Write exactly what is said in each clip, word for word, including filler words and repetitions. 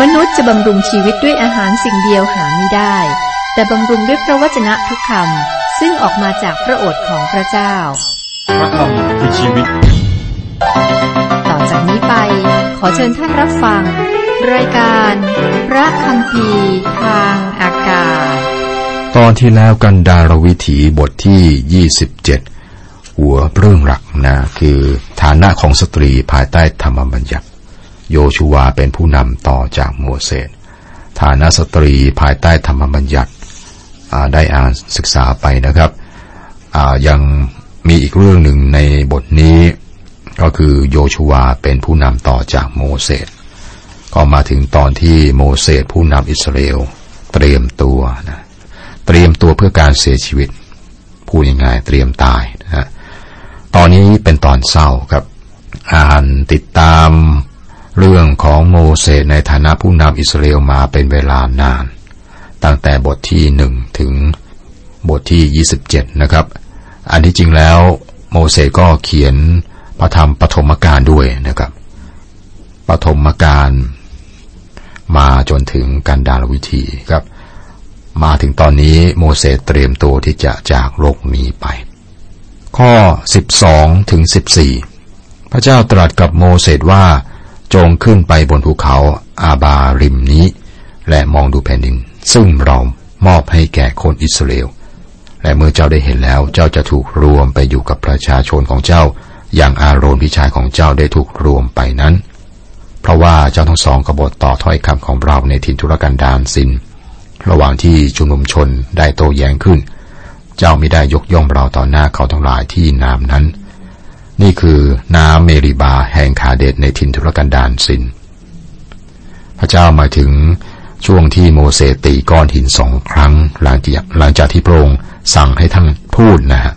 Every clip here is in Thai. มนุษย์จะบำรุงชีวิตด้วยอาหารสิ่งเดียวหาไม่ได้แต่บำรุงด้วยพระวจนะทุกคำซึ่งออกมาจากพระโอษฐ์ของพระเจ้าพระคำคือชีวิตต่อจากนี้ไปขอเชิญท่านรับฟังรายการพระคัมภีร์ทางอากาศตอนที่แล้วกันดารวิถีบทที่ยี่สิบเจ็ดหัวเรื่องหลักนะคือฐานะของสตรีภายใต้ธรรมบัญญัติโยชูวาเป็นผู้นำต่อจากโมเสสฐานะสตรีภายใต้ธรรมบัญญัติได้อ่านศึกษาไปนะครับยังมีอีกเรื่องหนึ่งในบทนี้ก็คือโยชูวาเป็นผู้นำต่อจากโมเสสก็มาถึงตอนที่โมเสสผู้นำอิสราเอลเตรียมตัวนะเตรียมตัวเพื่อการเสียชีวิตพูดยังไงเตรียมตายนะฮะตอนนี้เป็นตอนเศร้าครับอ่านติดตามเรื่องของโมเสสในฐานะผู้นำอิสราเอลมาเป็นเวลานานตั้งแต่บทที่หนึ่งถึงบทที่ยี่สิบเจ็ดนะครับอันที่จริงแล้วโมเสสก็เขียนพระธรรมปฐมกาลด้วยนะครับปฐมกาลมาจนถึงกันดารวิถีครับมาถึงตอนนี้โมเสสเตรียมตัวที่จะจากโลกนี้ไปข้อสิบสองถึงสิบสี่พระเจ้าตรัสกับโมเสสว่าจงขึ้นไปบนภูเขาอาบาริมนี้และมองดูแผ่นดินซึ่งเรามอบให้แก่คนอิสราเอลและเมื่อเจ้าได้เห็นแล้วเจ้าจะถูกรวมไปอยู่กับประชาชนของเจ้าอย่างอาโรนพี่ชายของเจ้าได้ถูกรวมไปนั้นเพราะว่าเจ้าทั้งสองกบฏต่อถ้อยคำของเราในถิ่นทุรกันดารสินระหว่างที่ชุมนุมชนได้โต้แย้งขึ้นเจ้าไม่ได้ยกย่องเราต่อหน้าเขาทั้งหลายที่น้ำนั้นนี่คือน้ำเมริบาแห่งคาเดชในถิ่นทุรกันดารสินพระเจ้ามาถึงช่วงที่โมเสสตีก้อนหินสองครั้งหลังจากหลังจากที่พระองค์สั่งให้ท่านพูดนะฮะ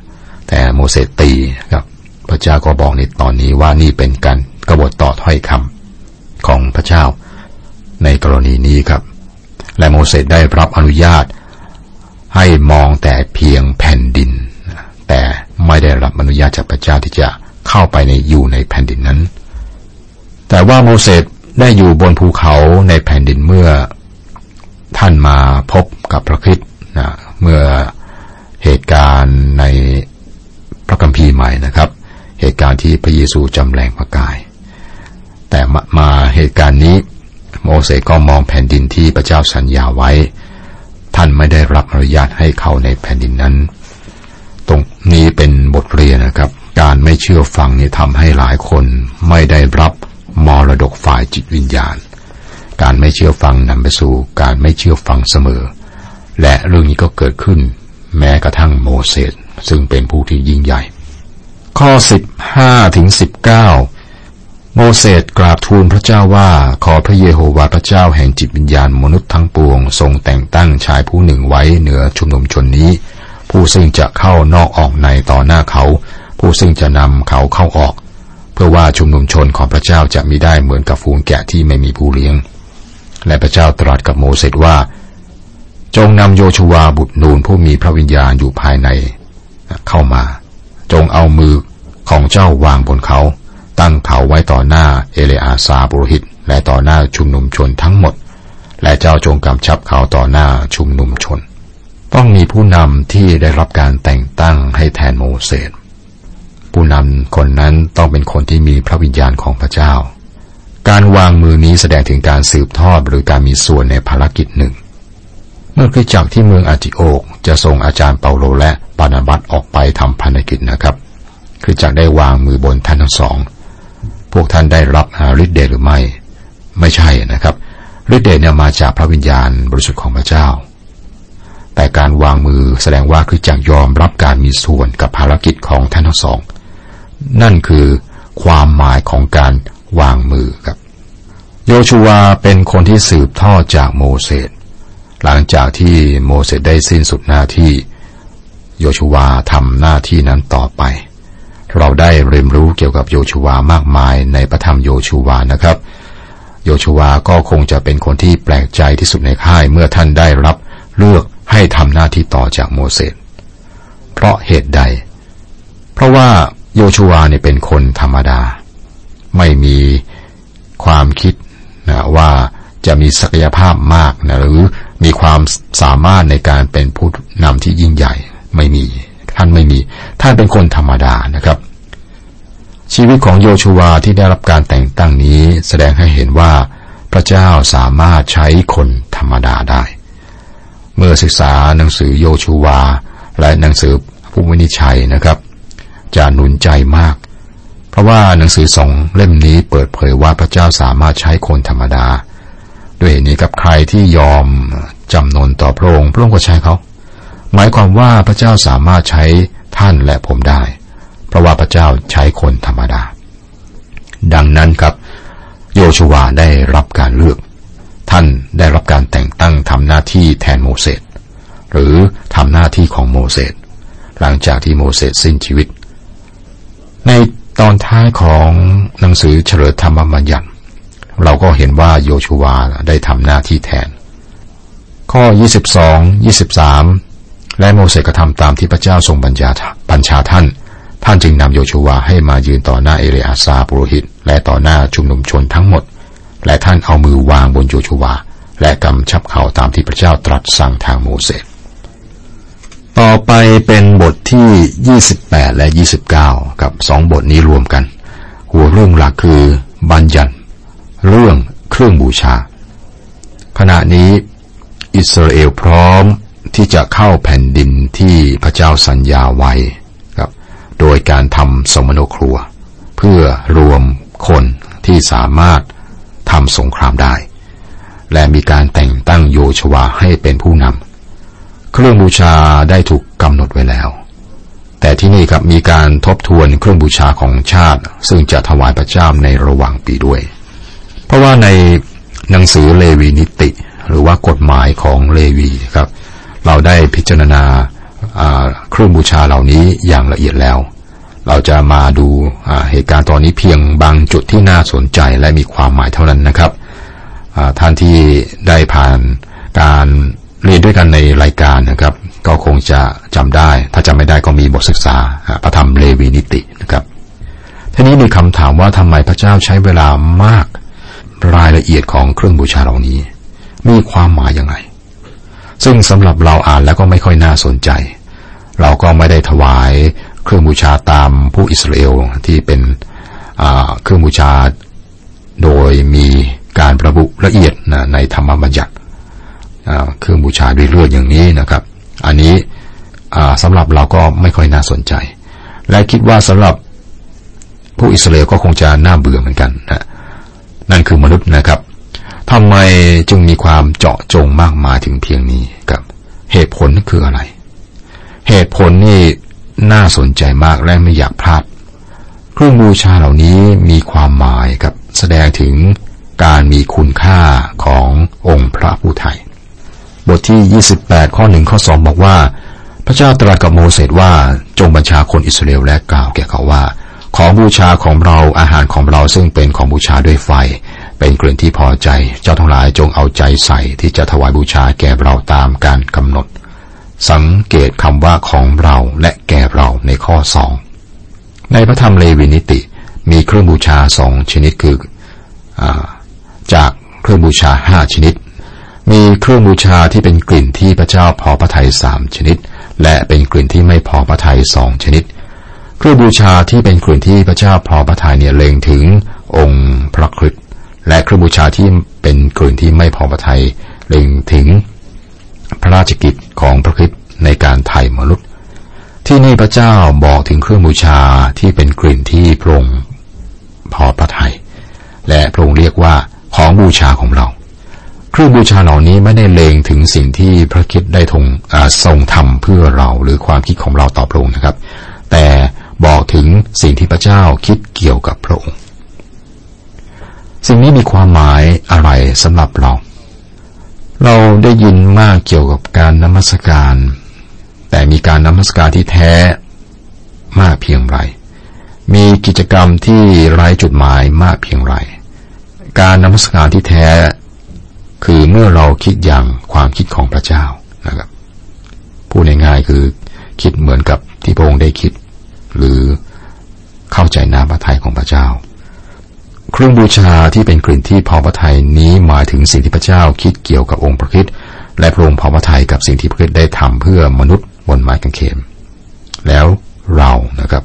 แต่โมเสสตีครับพระเจ้าก็บอกในตอนนี้ว่านี่เป็นการกบฏต่อถ้อยคำของพระเจ้าในกรณีนี้ครับและโมเสสได้รับอนุญาตให้มองแต่เพียงแผ่นดินแต่ไม่ได้รับอนุญาตจากพระเจ้าที่จะเข้าไปในอยู่ในแผ่นดินนั้นแต่ว่าโมเสสได้อยู่บนภูเขาในแผ่นดินเมื่อท่านมาพบกับพระคริสต์นะเมื่อเหตุการณ์ในพระคัมภีร์ใหม่นะครับเหตุการณ์ที่พระเยซูจำแรงพระกายแต่มาเหตุการณ์นี้โมเสสก็มองแผ่นดินที่พระเจ้าสัญญาไว้ท่านไม่ได้รับอนุญาตให้เข้าในแผ่นดินนั้นตรงนี้เป็นบทเรียนนะครับการไม่เชื่อฟังนี่ทำให้หลายคนไม่ได้รับมรดกฝ่ายจิตวิญญาณการไม่เชื่อฟังนำไปสู่การไม่เชื่อฟังเสมอและเรื่องนี้ก็เกิดขึ้นแม้กระทั่งโมเสสซึ่งเป็นผู้ที่ยิ่งใหญ่ข้อสิบห้าถึงสิบเก้าโมเสสกราบทูลพระเจ้าว่าขอพระเยโฮวาห์พระเจ้าแห่งจิตวิญญาณมนุษย์ทั้งปวงทรงแต่งตั้งชายผู้หนึ่งไว้เหนือชุมนุมชนนี้ผู้ซึ่งจะเข้านอกออกในต่อหน้าเขาผู้ซึ่งจะนำเขาเข้าออกเพื่อว่าชุมนุมชนของพระเจ้าจะมิได้เหมือนกับฝูงแกะที่ไม่มีผู้เลี้ยงและพระเจ้าตรัสกับโมเสสว่าจงนำโยชูวาบุตรนูนผู้มีพระวิญญาณอยู่ภายในเข้ามาจงเอามือของเจ้าวางบนเขาตั้งเขาไว้ต่อหน้าเอเลอาซาปุโรหิตและต่อหน้าชุมนุมชนทั้งหมดและเจ้าจงกำชับเขาต่อหน้าชุมนุมชนต้องมีผู้นำที่ได้รับการแต่งตั้งให้แทนโมเสสผู้นำคนนั้นต้องเป็นคนที่มีพระวิญญาณของพระเจ้าการวางมือนี้แสดงถึงการสืบทอดหรือการมีส่วนในภารกิจหนึ่งเมื่อคริสตจักรที่เมืองอันติโอกจะส่งอาจารย์เปาโลและบาร์นาบัสออกไปทำภารกิจนะครับคริสตจักรได้วางมือบนท่านทั้งสองพวกท่านได้รับฤทธิ์เดชหรือไม่ไม่ใช่นะครับฤทธิ์เดชเนี่ยมาจากพระวิญญาณบริสุทธิ์ของพระเจ้าแต่การวางมือแสดงว่าคริสตจักรยอมรับการมีส่วนกับภารกิจของท่านทั้งสองนั่นคือความหมายของการวางมือครับโยชูวาเป็นคนที่สืบทอดจากโมเสสหลังจากที่โมเสสได้สิ้นสุดหน้าที่โยชูวาทำหน้าที่นั้นต่อไปเราได้เรียนรู้เกี่ยวกับโยชูวามากมายในพระธรรมโยชูวานะครับโยชูวาก็คงจะเป็นคนที่แปลกใจที่สุดในค่ายเมื่อท่านได้รับเลือกให้ทำหน้าที่ต่อจากโมเสสเพราะเหตุใดเพราะว่าโยชูวาเนี่ยเป็นคนธรรมดาไม่มีความคิดนะว่า จะมีศักยภาพมากนะหรือมีความสามารถในการเป็นผู้นำที่ยิ่งใหญ่ไม่มีท่านไม่มีท่านเป็นคนธรรมดานะครับชีวิตของโยชูวาที่ได้รับการแต่งตั้งนี้แสดงให้เห็นว่าพระเจ้าสามารถใช้คนธรรมดาได้เมื่อศึกษาหนังสือโยชูวาและหนังสือผู้วินิจฉัยนะครับจะหนุนใจมากเพราะว่าหนังสือสองเล่มนี้เปิดเผยว่าพระเจ้าสามารถใช้คนธรรมดาด้วยเหตุนี้กับใครที่ยอมจำนนต่อพระองค์พระองค์ก็ใช้เขาหมายความว่าพระเจ้าสามารถใช้ท่านและผมได้เพราะว่าพระเจ้าใช้คนธรรมดาดังนั้นครับโยชูวาได้รับการเลือกท่านได้รับการแต่งตั้งทำหน้าที่แทนโมเสสหรือทำหน้าที่ของโมเสสหลังจากที่โมเสสสิ้นชีวิตในตอนท้ายของหนังสือเฉลยธรรมบัญญัติเราก็เห็นว่าโยชูวาได้ทำหน้าที่แทนข้อยี่สิบสอง ยี่สิบสามและโมเสสก็ทำตามที่พระเจ้าทรงบัญชาบัญชาท่านท่านจึงนำโยชูวาให้มายืนต่อหน้าเอเลอาซาปุโรหิตและต่อหน้าชุมนุมชนทั้งหมดและท่านเอามือวางบนโยชูวาและกำชับเขาตามที่พระเจ้าตรัสสั่งทางโมเสสต่อไปเป็นบทที่ยี่สิบแปดและยี่สิบเก้ากับสองบทนี้รวมกันหัวเรื่องหลักคือบัญญัติเรื่องเครื่องบูชาขณะนี้อิสราเอลพร้อมที่จะเข้าแผ่นดินที่พระเจ้าสัญญาไว้ครับโดยการทำสมโนครัวเพื่อรวมคนที่สามารถทำสงครามได้และมีการแต่งตั้งโยชวาให้เป็นผู้นำเครื่องบูชาได้ถูกกำหนดไว้แล้วแต่ที่นี่ครับมีการทบทวนเครื่องบูชาของชาติซึ่งจะถวายพระเจ้าในระหว่างปีด้วยเพราะว่าในหนังสือเลวีนิติหรือว่ากฎหมายของเลวีครับเราได้พิจารณาเครื่องบูชาเหล่านี้อย่างละเอียดแล้วเราจะมาดูเหตุการณ์ตอนนี้เพียงบางจุดที่น่าสนใจและมีความหมายเท่านั้นนะครับท่านที่ได้ผ่านการเรียนด้วยกันในรายการนะครับก็คงจะจำได้ถ้าจำไม่ได้ก็มีบทศึกษาพระธรรมเลวีนิตินะครับทีนี้มีคำถามว่าทำไมพระเจ้าใช้เวลามากรายละเอียดของเครื่องบูชาเหล่านี้มีความหมายอย่างไรซึ่งสำหรับเราอ่านแล้วก็ไม่ค่อยน่าสนใจเราก็ไม่ได้ถวายเครื่องบูชาตามผู้อิสราเอลที่เป็นเครื่องบูชาโดยมีการระบุละเอียดนะในธรรมบัญญัติเครื่องบูชาด้วยเลือดอย่างนี้นะครับอันนี้สำหรับเราก็ไม่ค่อยน่าสนใจและคิดว่าสำหรับผู้อิสราเอลก็คงจะน่าเบื่อเหมือนกันนะนั่นคือมนุษย์นะครับทำไมจึงมีความเจาะจงมากมายถึงเพียงนี้ครับเหตุผลคืออะไรเหตุผลนี่น่าสนใจมากและไม่อยากพลาดเครื่องบูชาเหล่านี้มีความหมายกับแสดงถึงการมีคุณค่าขององค์พระผู้ไถ่บทที่ยี่สิบแปดข้อหนึ่งข้อสองบอกว่าพระเจ้าตรัสกับโมเสสว่าจงบัญชาคนอิสราเอลและกล่าวแก่เขาว่าของบูชาของเราอาหารของเราซึ่งเป็นของบูชาด้วยไฟเป็นกลิ่นที่พอใจเจ้าทั้งหลายจงเอาใจใส่ที่จะถวายบูชาแก่เราตามการกำหนดสังเกตคำว่าของเราและแก่เราในข้อสองในพระธรรมเลวีนิติมีเครื่องบูชาสองชนิดคือจากเครื่องบูชาห้าชนิดมีเครื่องบูชาที่เป็นกลิ่นที่พระเจ้าพอพระทัยสามชนิดและเป็นกลิ่นที่ไม่พอพระทัยสองชนิดเครื่องบูชาที่เป็นกลิ่นที่พระเจ้าพอพระทัยเนี่ยเล็งถึงองค์พระคริสต์และเครื่องบูชาที่เป็นกลิ่นที่ไม่พอพระทัยเล็งถึงพระราชกิจของพระคริสต์ในการไถ่มนุษย์ที่นี่พระเจ้าบอกถึงเครื่องบูชาที่เป็นกลิ่นที่พระองค์พอพระทัยและพระองค์เรียกว่าของบูชาของเราเครื่องบูชาเหล่านี้ไม่ได้เล็งถึงสิ่งที่พระคริสต์ได้ทรงทรงทำเพื่อเราหรือความคิดของเราต่อพระองค์นะครับแต่บอกถึงสิ่งที่พระเจ้าคิดเกี่ยวกับพระองค์สิ่งนี้มีความหมายอะไรสำหรับเราเราได้ยินมากเกี่ยวกับการนมัสการแต่มีการนมัสการที่แท้มากเพียงไรมีกิจกรรมที่ไร้จุดหมายมากเพียงไรการนมัสการที่แท้คือเมื่อเราคิดอย่างความคิดของพระเจ้านะครับพูดง่ายๆคือคิดเหมือนกับที่พระองค์ได้คิดหรือเข้าใจน้ำพระทัยของพระเจ้า เครื่องบูชาที่เป็นกลิ่นที่พอพระทัยนี้หมายถึงสิ่งที่พระเจ้าคิดเกี่ยวกับองค์พระคริสต์และพระองค์พอพระทัยกับสิ่งที่พระคริสต์ได้ทำเพื่อมนุษย์บนไม้กางเขนแล้วเรานะครับ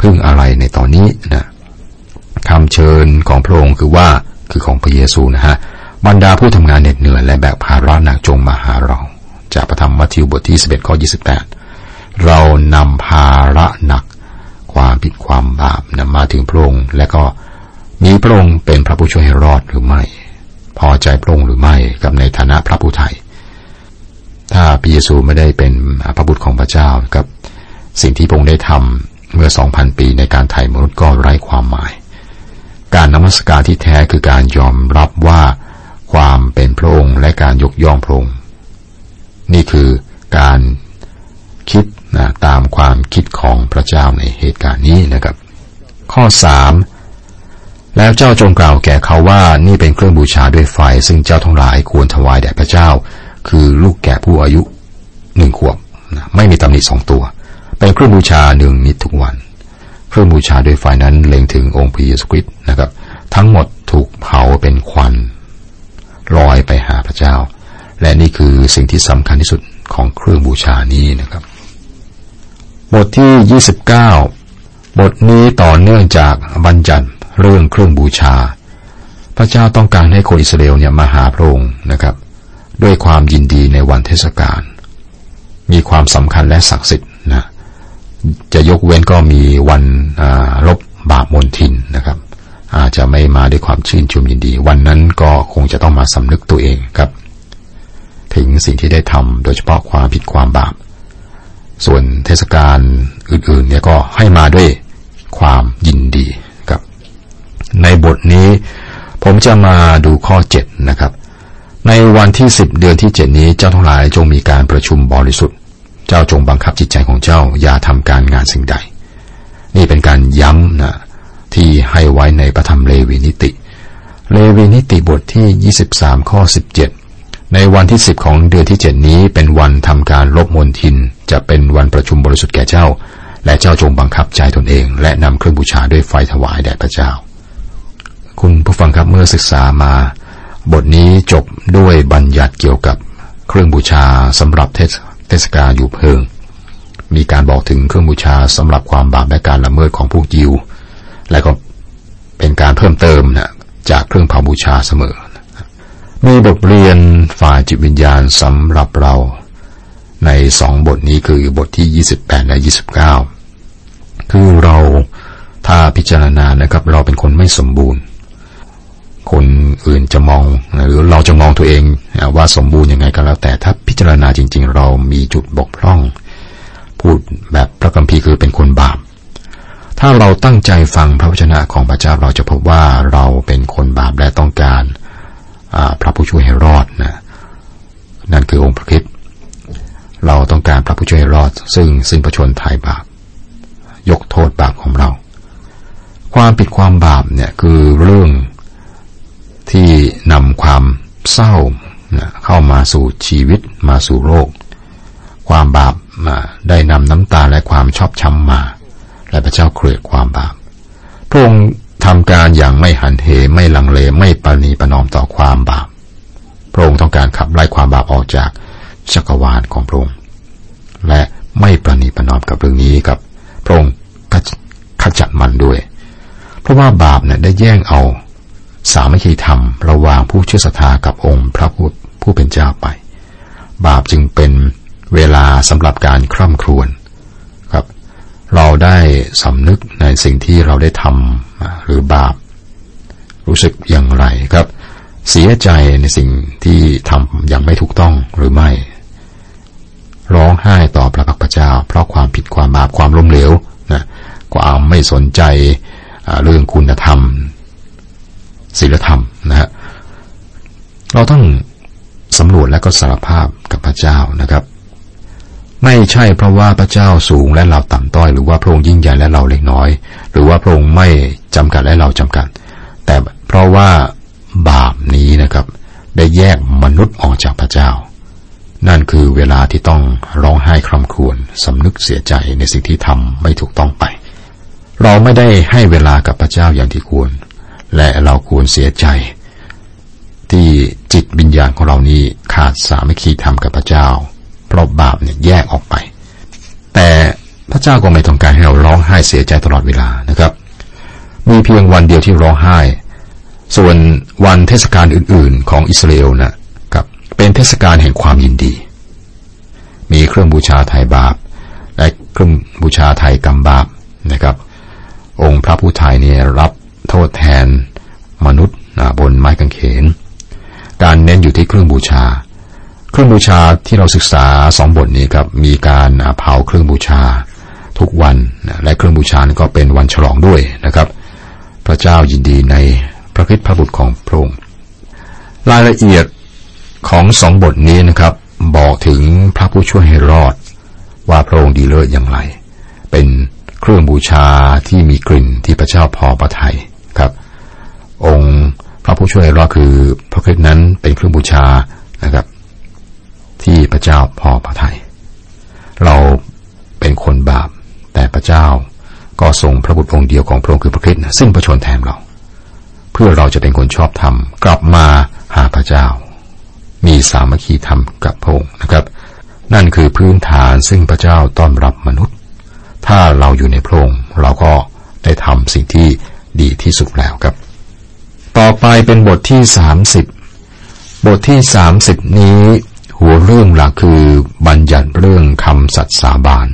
พึ่งอะไรในตอนนี้นะคำเชิญของพระองค์คือว่าคือของพระเยซูนะฮะบรรดาผู้ทำงานเหน็ดเหนื่อยและแบกภาระหนักจงมาหาเราจากพระธรรมมัทธิวบทที่สิบเอ็ดข้อยี่สิบแปดเรานำภาระหนักความผิดความบาปนะมาถึงพระองค์และก็มีพระองค์เป็นพระผู้ช่วยให้รอดหรือไม่พอใจพระองค์หรือไม่กับในฐานะพระผู้ไถ่ถ้าพระเยซูไม่ได้เป็นพระบุตรของพระเจ้ากับสิ่งที่พระองค์ได้ทำเมื่อ สองพัน ปีในการไถ่มนุษย์ก็ไร้ความหมายการนมัสการที่แท้คือการยอมรับว่าความเป็นพระองค์และการยกย่องพระองค์นี่คือการคิดนะตามความคิดของพระเจ้าในเหตุการณ์นี้นะครับข้อสามแล้วเจ้าจงกล่าวแก่เขาว่านี่เป็นเครื่องบูชาด้วยไฟซึ่งเจ้าทั้งหลายควรถวายแด่พระเจ้าคือลูกแก่ผู้อายุหนึ่งขวบนะไม่มีตำหนิสองตัวเป็นเครื่องบูชาหนึ่งนิดทุกวันเครื่องบูชาด้วยไฟนั้นเล็งถึงองค์พระเยซูคริสต์นะครับทั้งหมดถูกเผาเป็นควันลอยไปหาพระเจ้าและนี่คือสิ่งที่สำคัญที่สุดของเครื่องบูชานี้นะครับบทที่ยี่สิบเก้าบทนี้ต่อเนื่องจากบัญญัติเรื่องเครื่องบูชาพระเจ้าต้องการให้คนอิสราเอลเนี่ยมาหาพระองค์นะครับด้วยความยินดีในวันเทศกาลมีความสำคัญและศักดิ์สิทธิ์นะจะยกเว้นก็มีวันลบบาปมนทินนะครับอาจจะไม่มาด้วยความชื่นชมยินดีวันนั้นก็คงจะต้องมาสำนึกตัวเองครับถึงสิ่งที่ได้ทำโดยเฉพาะความผิดความบาปส่วนเทศกาลอื่นๆเนี่ยก็ให้มาด้วยความยินดีครับในบทนี้ผมจะมาดูข้อเจ็ดนะครับในวันที่สิบเดือนที่เจ็ดนี้เจ้าทั้งหลายจงมีการประชุมบริสุทธิ์เจ้าจงบังคับจิตใจของเจ้าอย่าทำการงานสิ่งใดนี่เป็นการย้ำนะที่ให้ไว้ในพระธรรมเลวีนิติเลวีนิติบทที่ยี่สิบสามข้อสิบเจ็ดในวันที่สิบของเดือนที่เจ็ดนี้เป็นวันทำการลบมนทินจะเป็นวันประชุมบริสุทธิ์แก่เจ้าและเจ้าจงบังคับใจตนเองและนำเครื่องบูชาด้วยไฟถวายแด่พระเจ้าคุณผู้ฟังครับเมื่อศึกษามาบทนี้จบด้วยบัญญัติเกี่ยวกับเครื่องบูชาสำหรับเทศเทศกาลอยู่เพิงมีการบอกถึงเครื่องบูชาสำหรับความบาปและการละเมิดของพวกยิวและก็เป็นการเพิ่มเติมนะจากเครื่องเผาบูชาเสมอมีบทเรียนฝ่ายจิตวิญญาณสำหรับเราในสองบทนี้คือบทที่ยี่สิบแปดและยี่สิบเก้าคือเราถ้าพิจารณานะครับเราเป็นคนไม่สมบูรณ์คนอื่นจะมองหรือเราจะมองตัวเองว่าสมบูรณ์ยังไงก็แล้วแต่ถ้าพิจารณาจริงๆเรามีจุดบกพร่องพูดแบบพระคัมภีร์คือเป็นคนบาปถ้าเราตั้งใจฟังพระวจนะของพระเจ้าเราจะพบว่าเราเป็นคนบาปและต้องการพระผู้ช่วยให้รอดนะนั่นคือองค์พระคริสต์เราต้องการพระผู้ช่วยให้รอดซึ่งสิ้นพระชนม์ไถ่บาปยกโทษบาปของเราความผิดความบาปเนี่ยคือเรื่องที่นำความเศร้าเข้ามาสู่ชีวิตมาสู่โลกความบาปได้นำน้ำตาและความชอบช้ำมาและพระเจ้าเกลียดความบาปพระองค์ทำการอย่างไม่หันเหไม่ลังเลไม่ปณีประนอมต่อความบาปพระองค์ต้องการขับไล่ความบาปออกจากจักรวาลของพระองค์และไม่ปณีประนอมกับเรื่องนี้ครับพระองค์ขจัดมันด้วยเพราะว่าบาปเนี่ยได้แย่งเอาสามัคคีธรรมระหว่างผู้เชื่อศรัทธากับองค์พระผู้เป็นเจ้าไปบาปจึงเป็นเวลาสำหรับการคร่ำครวญครับเราได้สำนึกในสิ่งที่เราได้ทำหรือบาปรู้สึกอย่างไรครับเสียใจในสิ่งที่ทำอย่างไม่ถูกต้องหรือไม่ร้องไห้ต่อพระพักตร์พระเจ้าเพราะความผิดความบาปความล้มเหลวนะความไม่สนใจเรื่องคุณธรรมศีลธรรมนะฮะเราต้องสำรวจและก็สารภาพกับพระเจ้านะครับไม่ใช่เพราะว่าพระเจ้าสูงและเราต่ำต้อยหรือว่าพระองค์ยิ่งใหญ่และเราเล็กน้อยหรือว่าพระองค์ไม่จำกัดและเราจำกัดแต่เพราะว่าบาปนี้นะครับได้แยกมนุษย์ออกจากพระเจ้านั่นคือเวลาที่ต้องร้องไห้คร่ำครวญสำนึกเสียใจในสิ่งที่ทำไม่ถูกต้องไปเราไม่ได้ให้เวลากับพระเจ้าอย่างที่ควร เสียใจที่จิตวิญญาณของเรานี้ขาดสามัคคีธรรมกับพระเจ้าเพราะบาปเนี่ยแยกออกไปแต่พระเจ้าก็ไม่ต้องการให้เราร้องไห้เสียใจตลอดเวลานะครับมีเพียงวันเดียวที่ร้องไห้ส่วนวันเทศกาลอื่นๆของอิสราเอลนะครับเป็นเทศกาลแห่งความยินดีมีเครื่องบูชาไถ่บาปและเครื่องบูชาไถ่กรรมบาปนะครับองค์พระผู้ไถ่เนี่ยรับโทษแทนมนุษย์บนไม้กางเขนการเน้นอยู่ที่เครื่องบูชาเครื่องบูชาที่เราศึกษาสองบทนี้ครับมีการเผาเครื่องบูชาทุกวันและเครื่องบูชาก็เป็นวันฉลองด้วยนะครับพระเจ้ายินดีในพระคริสต์พระบุตรของพระองค์รายละเอียดของสองบทนี้นะครับบอกถึงพระผู้ช่วยให้รอดว่าพระองค์ดีเลิศอย่างไรเป็นเครื่องบูชาที่มีกลิ่นที่พระเจ้าพอพระทัยครับองค์พระผู้ช่วยให้รอดคือพระคริสต์นั้นเป็นเครื่องบูชานะครับที่พระเจ้าพอพระทัยเราเป็นคนบาปแต่พระเจ้าก็ทรงพระบุตรองค์เดียวของพระองค์คือพระคริสต์ซึ่งประชนแทนเราเพื่อเราจะเป็นคนชอบธรรมกลับมาหาพระเจ้ามีสามัคคีธรรมกับพระองค์นะครับนั่นคือพื้นฐานซึ่งพระเจ้าต้อนรับมนุษย์ถ้าเราอยู่ในพระองค์เราก็ได้ทำสิ่งที่ดีที่สุดแล้วครับต่อไปเป็นบทที่สามสิบบทที่สามสิบนี้หัวเรื่องหลักคือบัญญัติเรื่องคำสัตย์สาบาน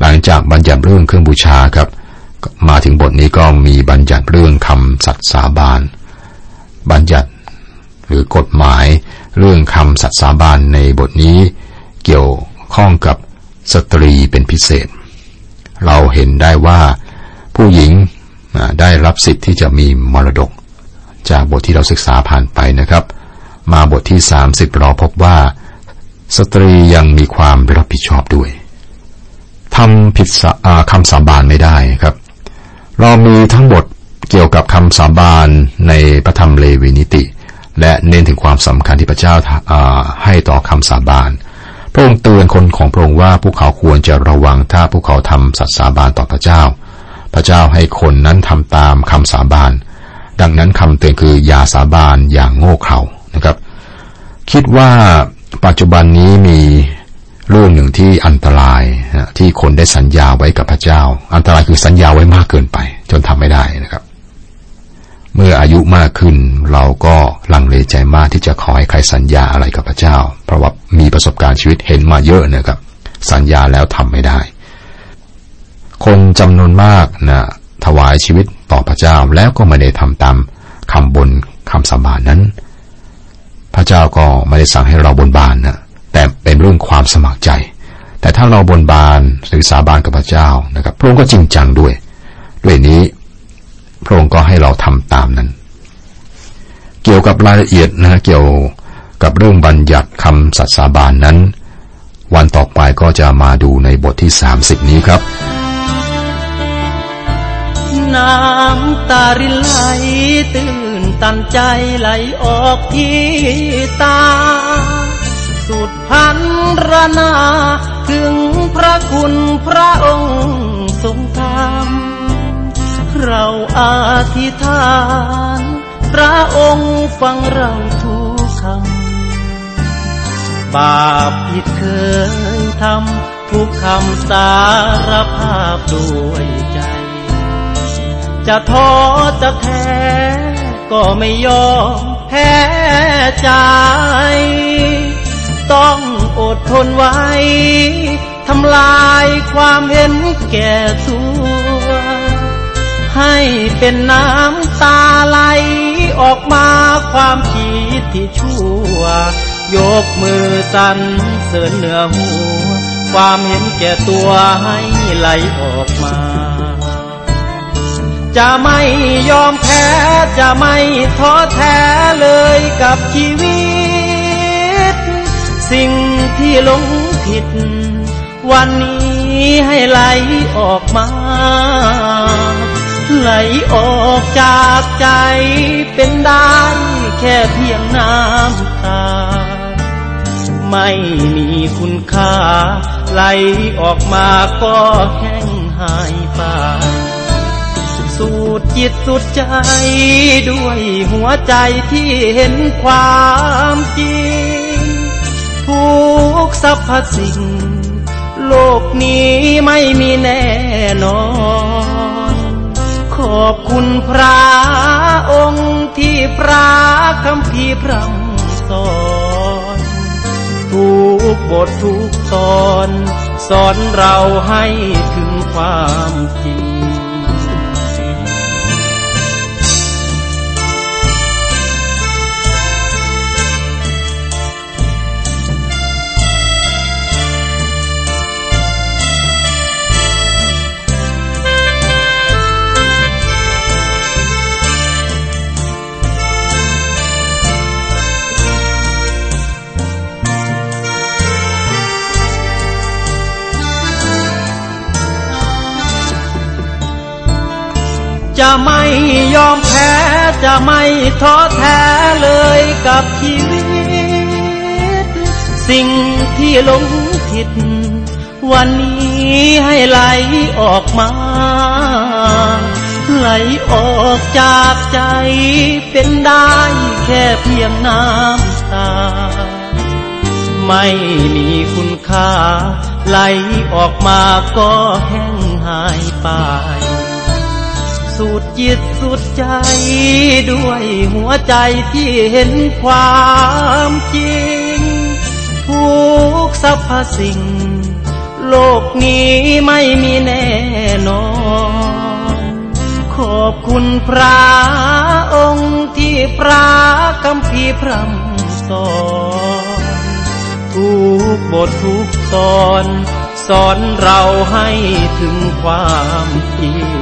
หลังจากบัญญัติเรื่องเครื่องบูชาครับมาถึงบทนี้ก็มีบัญญัติเรื่องคำสัตย์สาบานบัญญัติหรือกฎหมายเรื่องคำสัตย์สาบานในบทนี้เกี่ยวข้องกับสตรีเป็นพิเศษเราเห็นได้ว่าผู้หญิงได้รับสิทธิ์ที่จะมีมรดกจากบทที่เราศึกษาผ่านไปนะครับมาบทที่สามสิบเราพบว่าสตรียังมีความรับผิดชอบด้วยทำผิดคำสาบานไม่ได้ครับเรามีทั้งบทเกี่ยวกับคำสาบานในพระธรรมเลวีนิติและเน้นถึงความสำคัญที่พระเจ้าให้ต่อคำสาบานพระองค์เตือนคนของพระองค์ว่าพวกเขาควรจะระวังถ้าพวกเขาทำสัตย์สาบานต่อพระเจ้าพระเจ้าให้คนนั้นทำตามคำสาบานดังนั้นคำเตือนคืออย่าสาบานอย่างโง่เขลานะครับคิดว่าปัจจุบันนี้มีเรื่องหนึ่งที่อันตรายที่คนได้สัญญาไว้กับพระเจ้าอันตรายคือสัญญาไว้มากเกินไปจนทำไม่ได้นะครับเมื่ออายุมากขึ้นเราก็ลังเลใจมากที่จะขอให้ใครสัญญาอะไรกับพระเจ้าเพราะว่ามีประสบการณ์ชีวิตเห็นมาเยอะนะครับสัญญาแล้วทำไม่ได้คนจำนวนมากนะถวายชีวิตต่อพระเจ้าแล้วก็ไม่ได้ทำตามคำบนคำสาบานนั้นพระเจ้าก็ไม่ได้สั่งให้เราบนบานนะแต่เป็นเรื่องความสมัครใจแต่ถ้าเราบนบานหรือสาบานกับพระเจ้านะครับพระองค์ก็จริงจังด้วยด้วยนี้พระองค์ก็ให้เราทำตามนั้นเกี่ยวกับรายละเอียดนะเกี่ยวกับเรื่องบัญญัติคำสัตย์สาบานนั้นวันต่อไปก็จะมาดูในบทที่สามสิบนี้ครับน้ำตารินไหลตื่นตันใจไหลออกที่ตาสุดพันรนาถึงพระคุณพระองค์ทรงทำเราอธิษฐานพระองค์ฟังเราทุกคำบาปผิดเคยทำทุกคำสารภาพด้วยใจจะท้อจะแท้ก็ไม่ยอมแพ้ใจต้องอดทนไว้ทำลายความเห็นแก่ตัวให้เป็นน้ำตาไหลออกมาความคิดที่ชั่วยกมือสันเสริญเหนือหัวความเห็นแก่ตัวให้ไหลออกมาจะไม่ยอมแพ้จะไม่ท้อแท้เลยกับชีวิตสิ่งที่หลงผิดวันนี้ให้ไหลออกมาไหลออกจากใจเป็นได้แค่เพียงน้ำตาไม่มีคุณค่าไหลออกมาก็แห้งหายไปส สูดจิตสุดใจด้วยหัวใจที่เห็นความจริงทุกสรรพสิ่งโลกนี้ไม่มีแน่นอนขอบคุณพระองค์ที่พระคัมภีร์พร่ำสอนทุกบททุกตอนสอนเราให้ถึงความจริงจะไม่ยอมแพ้จะไม่ท้อแท้เลยกับชีวิตสิ่งที่หลงผิดวันนี้ให้ไหลออกมาไหลออกจากใจเป็นได้แค่เพียงน้ำตาไม่มีคุณค่าไหลออกมาก็แห้งหายไปสุดจิตสุดใจด้วยหัวใจที่เห็นความจริงทุกสรรพสิ่งโลกนี้ไม่มีแน่นอนขอบคุณพระองค์ที่พระคัมภีร์พร่ำสอนทุกบททุกตอนสอนเราให้ถึงความจริง